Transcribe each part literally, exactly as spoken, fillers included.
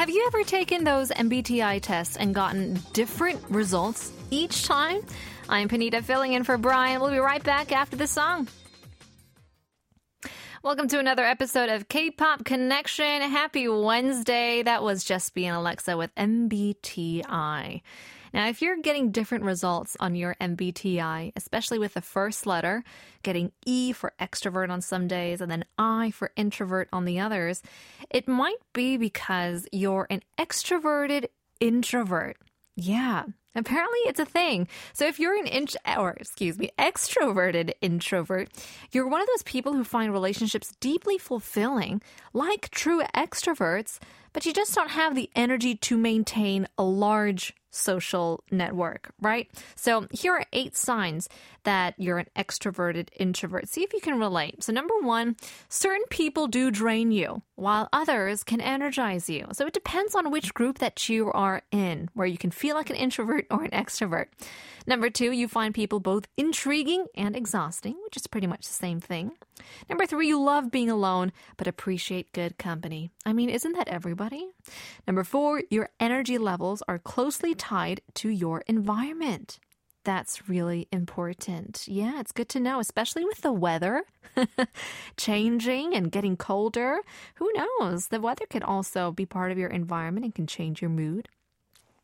Have you ever taken those M B T I tests and gotten different results each time? I'm Panita filling in for Brian. We'll be right back after this song. Welcome to another episode of K-pop Connection. Happy Wednesday. That was Just B and Alexa with M B T I. Now, if you're getting different results on your M B T I, especially with the first letter, getting E for extrovert on some days and then I for introvert on the others, it might be because you're an extroverted introvert. Yeah. Apparently, it's a thing. So if you're an int- or excuse me, extroverted introvert, you're one of those people who find relationships deeply fulfilling, like true extroverts, but you just don't have the energy to maintain a large social network, right? So here are eight signs that you're an extroverted introvert. See if you can relate. So number one, certain people do drain you, while others can energize you. So it depends on which group that you are in, where you can feel like an introvert or an extrovert. Number two, you find people both intriguing and exhausting, which is pretty much the same thing. Number three, you love being alone, but appreciate good company. I mean, isn't that everybody? Number four, your energy levels are closely tied to your environment. That's really important. Yeah, it's good to know, especially with the weather changing and getting colder. Who knows? The weather could also be part of your environment and can change your mood.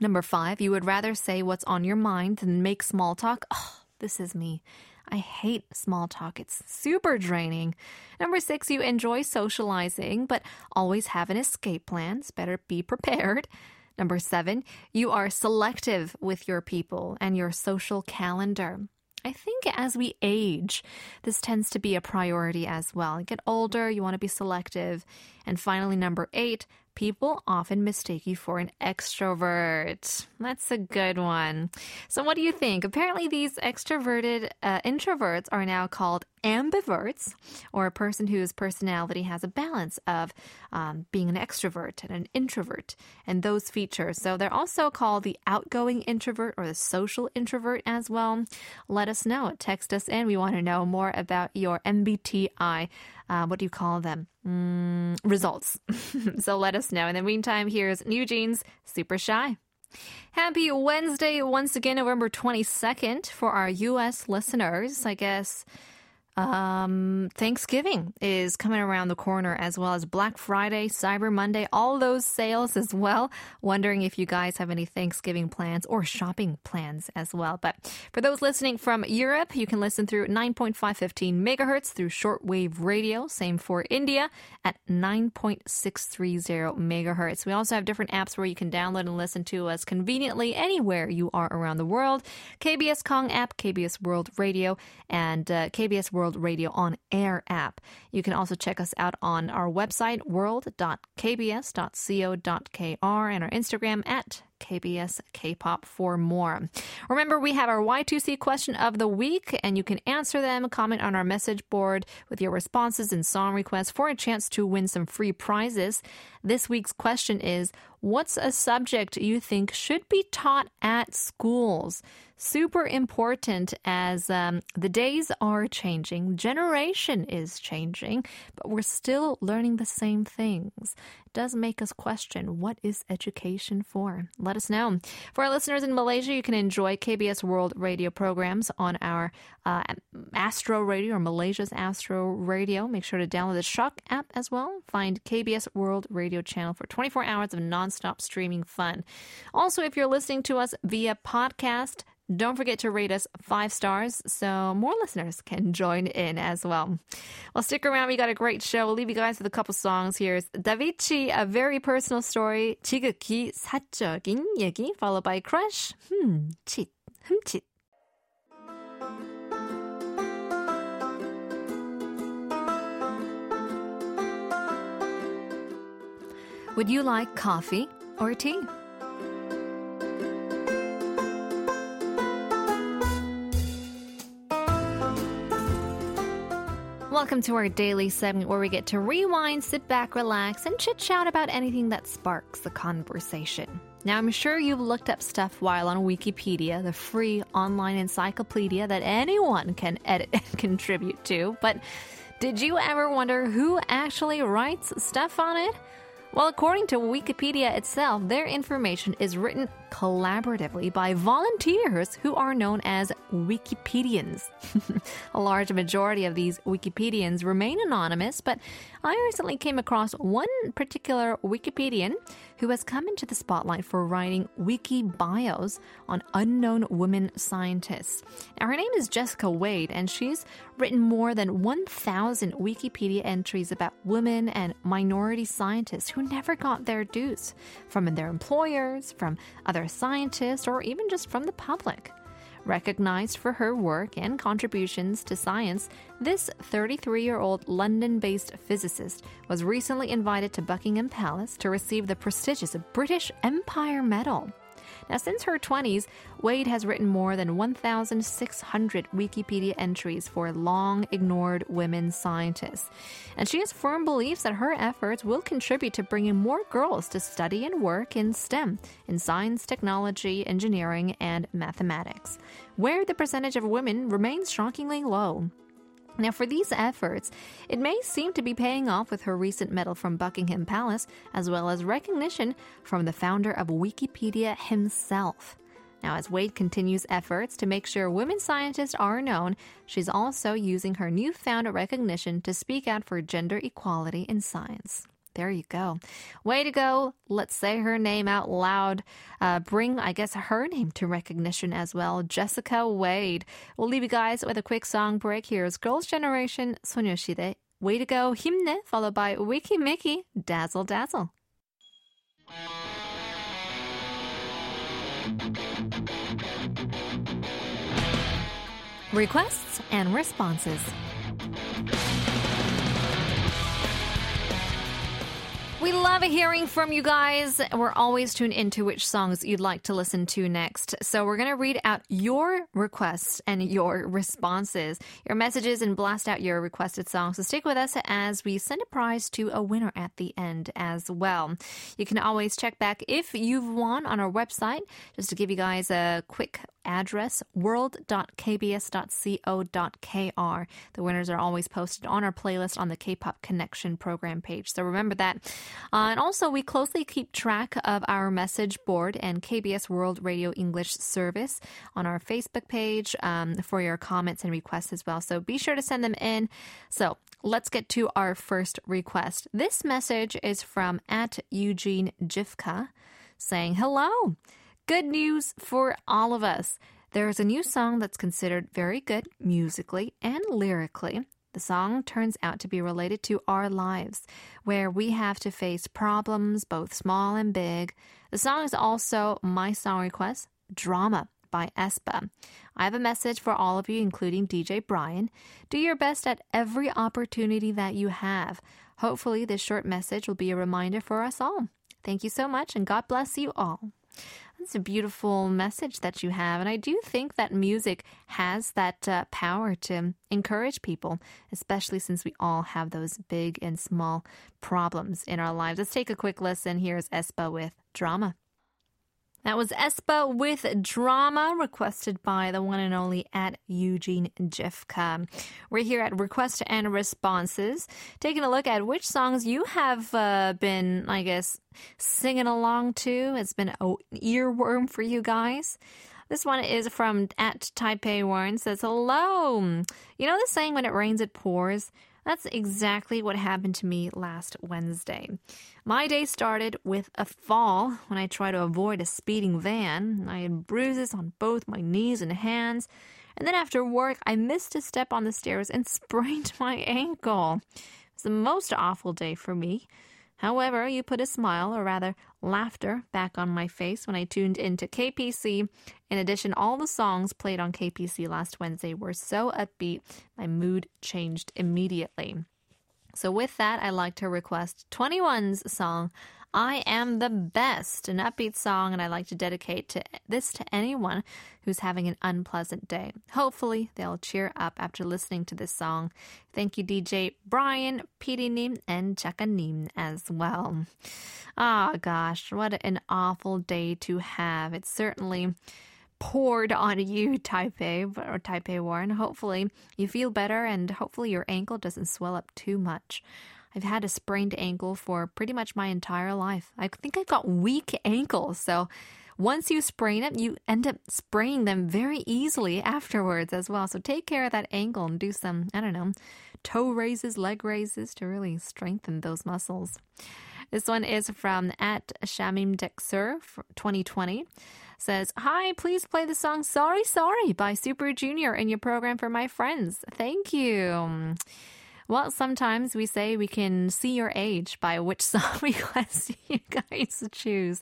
Number five, you would rather say what's on your mind than make small talk. Oh, this is me. I hate small talk. It's super draining. Number six, you enjoy socializing, but always have an escape plan. Better be prepared. Number seven, you are selective with your people and your social calendar. I think as we age, this tends to be a priority as well. You get older, you want to be selective. And finally, number eight, people often mistake you for an extrovert. That's a good one. So what do you think? Apparently these extroverted uh, introverts are now called ambiverts, or a person whose personality has a balance of um, being an extrovert and an introvert and those features. So they're also called the outgoing introvert or the social introvert as well. Let us know. Text us in. We want to know more about your M B T I. Uh, what do you call them? Mm, results. So let us know. In the meantime, here's New Jeans, Super Shy. Happy Wednesday once again, November twenty-second for our U S listeners. I guess um, Thanksgiving is coming around the corner, as well as Black Friday, Cyber Monday, all those sales as well. Wondering if you guys have any Thanksgiving plans or shopping plans as well. But for those listening from Europe, you can listen through nine point five one five megahertz through shortwave radio. Same for India at nine point six three zero megahertz. We also have different apps where you can download and listen to us conveniently anywhere you are around the world. K B S Kong app, K B S World Radio, and uh, K B S World Radio on Air app. You can also check us out on our website, world dot k b s dot co dot k r, and our Instagram at K B S K-pop for more. Remember, we have our Y two C question of the week, and you can answer them, comment on our message board with your responses and song requests for a chance to win some free prizes. This week's question is, what's a subject you think should be taught at schools? Super important, as um, the days are changing, generation is changing, but we're still learning the same things. It does make us question, what is education for? Let us know. For our listeners in Malaysia, you can enjoy K B S World Radio programs on our uh, Astro Radio, or Malaysia's Astro Radio. Make sure to download the Shock app as well. Find K B S World Radio channel for twenty-four hours of nonstop streaming fun. Also, if you're listening to us via podcast, don't forget to rate us five stars so more listeners can join in as well. Well, stick around. We got a great show. We'll leave you guys with a couple songs. Here's Davichi, A Very Personal Story, 지극히 사적인 얘기, followed by Crush, 흠칫, 흠칫. Would you like coffee or tea? Welcome to our daily segment where we get to rewind, sit back, relax, and chit-chat about anything that sparks the conversation. Now, I'm sure you've looked up stuff while on Wikipedia, the free online encyclopedia that anyone can edit and contribute to, but did you ever wonder who actually writes stuff on it? Well, according to Wikipedia itself, their information is written collaboratively by volunteers who are known as Wikipedians. A large majority of these Wikipedians remain anonymous, but I recently came across one particular Wikipedian who has come into the spotlight for writing wiki bios on unknown women scientists. Now, her name is Jessica Wade, and she's written more than one thousand Wikipedia entries about women and minority scientists who never got their dues from their employers, from other scientists, or even just from the public. Recognized for her work and contributions to science, this thirty-three-year-old London-based physicist was recently invited to Buckingham Palace to receive the prestigious British Empire Medal. Now, since her twenties, Wade has written more than one thousand six hundred Wikipedia entries for long-ignored women scientists. And she has firm beliefs that her efforts will contribute to bringing more girls to study and work in STEM, in science, technology, engineering, and mathematics, where the percentage of women remains shockingly low. Now, for these efforts, it may seem to be paying off with her recent medal from Buckingham Palace, as well as recognition from the founder of Wikipedia himself. Now, as Wade continues efforts to make sure women scientists are known, she's also using her newfound recognition to speak out for gender equality in science. There you go. Way to go. Let's say her name out loud. Uh, bring, I guess, her name to recognition as well. Jessica Wade. We'll leave you guys with a quick song break. Here's Girls' Generation, 소녀시대. Way to go, 힘내, followed by Weki Meki, Dazzle Dazzle. Requests and responses. We love hearing from you guys. We're always tuned into which songs you'd like to listen to next. So we're going to read out your requests and your responses, your messages, and blast out your requested songs. So stick with us as we send a prize to a winner at the end as well. You can always check back if you've won on our website. Just to give you guys a quick address, world dot k b s dot co dot k r. The winners are always posted on our playlist on the K-pop Connection program page. So remember that. Uh, and also, we closely keep track of our message board and K B S World Radio English service on our Facebook page um, for your comments and requests as well. So be sure to send them in. So let's get to our first request. This message is from at EugeneJifka saying, hello. Good news for all of us. There is a new song that's considered very good musically and lyrically. The song turns out to be related to our lives, where we have to face problems, both small and big. The song is also my song request, Drama by aespa. I have a message for all of you, including D J Brian. Do your best at every opportunity that you have. Hopefully, this short message will be a reminder for us all. Thank you so much, and God bless you all. It's a beautiful message that you have. And I do think that music has that uh, power to encourage people, especially since we all have those big and small problems in our lives. Let's take a quick listen. Here's aespa with Drama. That was aespa with Drama, requested by the one and only at EugeneJifka. We're here at Request and Responses, taking a look at which songs you have uh, been, I guess, singing along to. It's been an earworm for you guys. This one is from at Taipei Warren, says, hello. You know the saying, when it rains, it pours? That's exactly what happened to me last Wednesday. My day started with a fall when I tried to avoid a speeding van. I had bruises on both my knees and hands. And then after work, I missed a step on the stairs and sprained my ankle. It was the most awful day for me. However, you put a smile, or rather laughter, back on my face when I tuned into K P C. In addition, all the songs played on K P C last Wednesday were so upbeat, my mood changed immediately. So with that, I'd like to request twenty-one's song, I Am the Best, an upbeat song, and I'd like to dedicate to this to anyone who's having an unpleasant day. Hopefully, they'll cheer up after listening to this song. Thank you, D J Brian, P D Nim, and Chakanim as well. Ah, oh, gosh, what an awful day to have. It's certainly poured on you, Taipei, or Taipei Warren. Hopefully you feel better, and hopefully your ankle doesn't swell up too much. I've had a sprained ankle for pretty much my entire life. I think I've got weak ankles, so once you sprain it, you end up spraining them very easily afterwards as well. So take care of that ankle and do some, I don't know, toe raises, leg raises to really strengthen those muscles. This one is from at Shamim Dexer twenty twenty. Says, hi, please play the song Sorry, Sorry by Super Junior in your program for my friends. Thank you. Well, sometimes we say we can see your age by which song request you guys choose.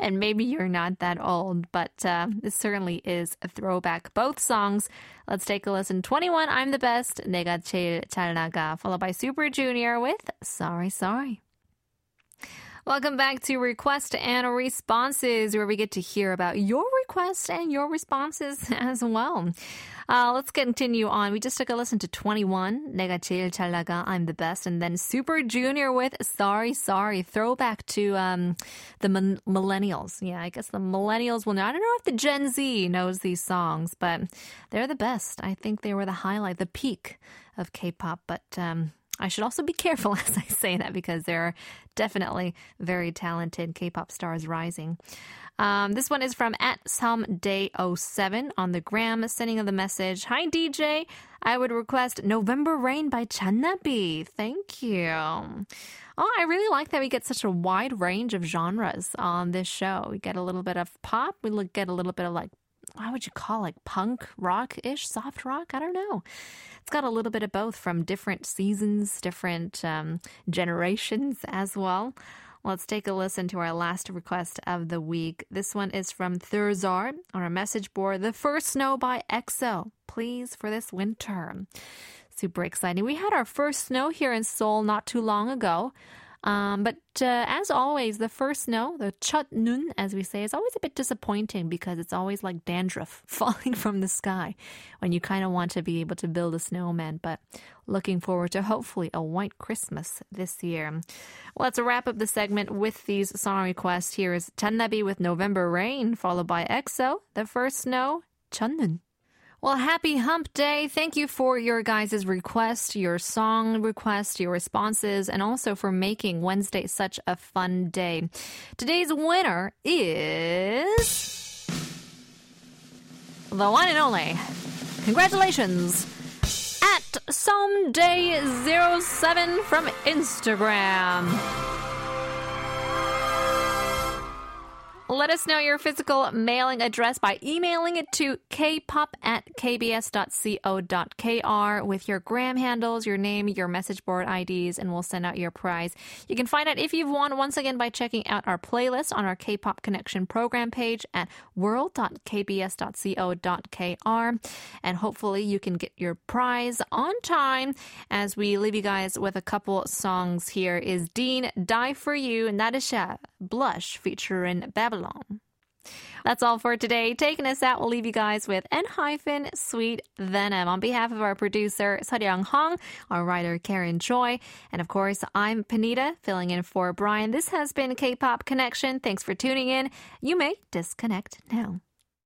And maybe you're not that old, but uh, this certainly is a throwback. Both songs. Let's take a listen. twenty-one, I'm the Best, 내가 제일 잘 나가, followed by Super Junior with Sorry, Sorry. Welcome back to Request and Responses, where we get to hear about your requests and your responses as well. Uh, let's continue on. We just took a listen to twenty-one, 내가 제일 잘 나가, I'm the Best, and then Super Junior with Sorry, Sorry, throwback to um, the m- millennials. Yeah, I guess the millennials will know. I don't know if the Gen Z knows these songs, but they're the best. I think they were the highlight, the peak of K-pop, but... Um, I should also be careful as I say that because there are definitely very talented K-pop stars rising. Um, this one is from at Someday oh seven on the gram, sending the message, hi D J, I would request November Rain by Jannabi. Thank you. Oh, I really like that we get such a wide range of genres on this show. We get a little bit of pop, we get a little bit of like, how would you call it, punk rock-ish, soft rock? I don't know. It's got a little bit of both from different seasons, different um, generations as well. Let's take a listen to our last request of the week. This one is from Thurzar on our message board, The First Snow by EXO, please, for this winter. Super exciting. We had our first snow here in Seoul not too long ago. Um, but uh, as always, the first snow, the 첫 눈, as we say, is always a bit disappointing because it's always like dandruff falling from the sky when you kind of want to be able to build a snowman. But looking forward to hopefully a white Christmas this year. Let's wrap up the segment with these song requests. Here is Jannabi with November Rain, followed by EXO, The First Snow, 첫 눈. Well, happy hump day. Thank you for your guys' request, your song request, your responses, and also for making Wednesday such a fun day. Today's winner is the one and only. Congratulations! At Someday oh seven from Instagram. Let us know your physical mailing address by emailing it to k pop at k b s dot co dot k r with your gram handles, your name, your message board I Ds, and we'll send out your prize. You can find out if you've won once again by checking out our playlist on our K-pop Connection program page at world dot k b s dot co dot k r. And hopefully you can get your prize on time as we leave you guys with a couple songs. Here is Dean, Die For You, Natasha, Blush featuring Babylon. That's all for today. Taking us out, we'll leave you guys with ENHYPEN, Sweet Venom. On behalf of our producer, Seoryung Hong, our writer, Karen Choi, and of course, I'm Panita, filling in for Brian. This has been K-pop Connection. Thanks for tuning in. You may disconnect now.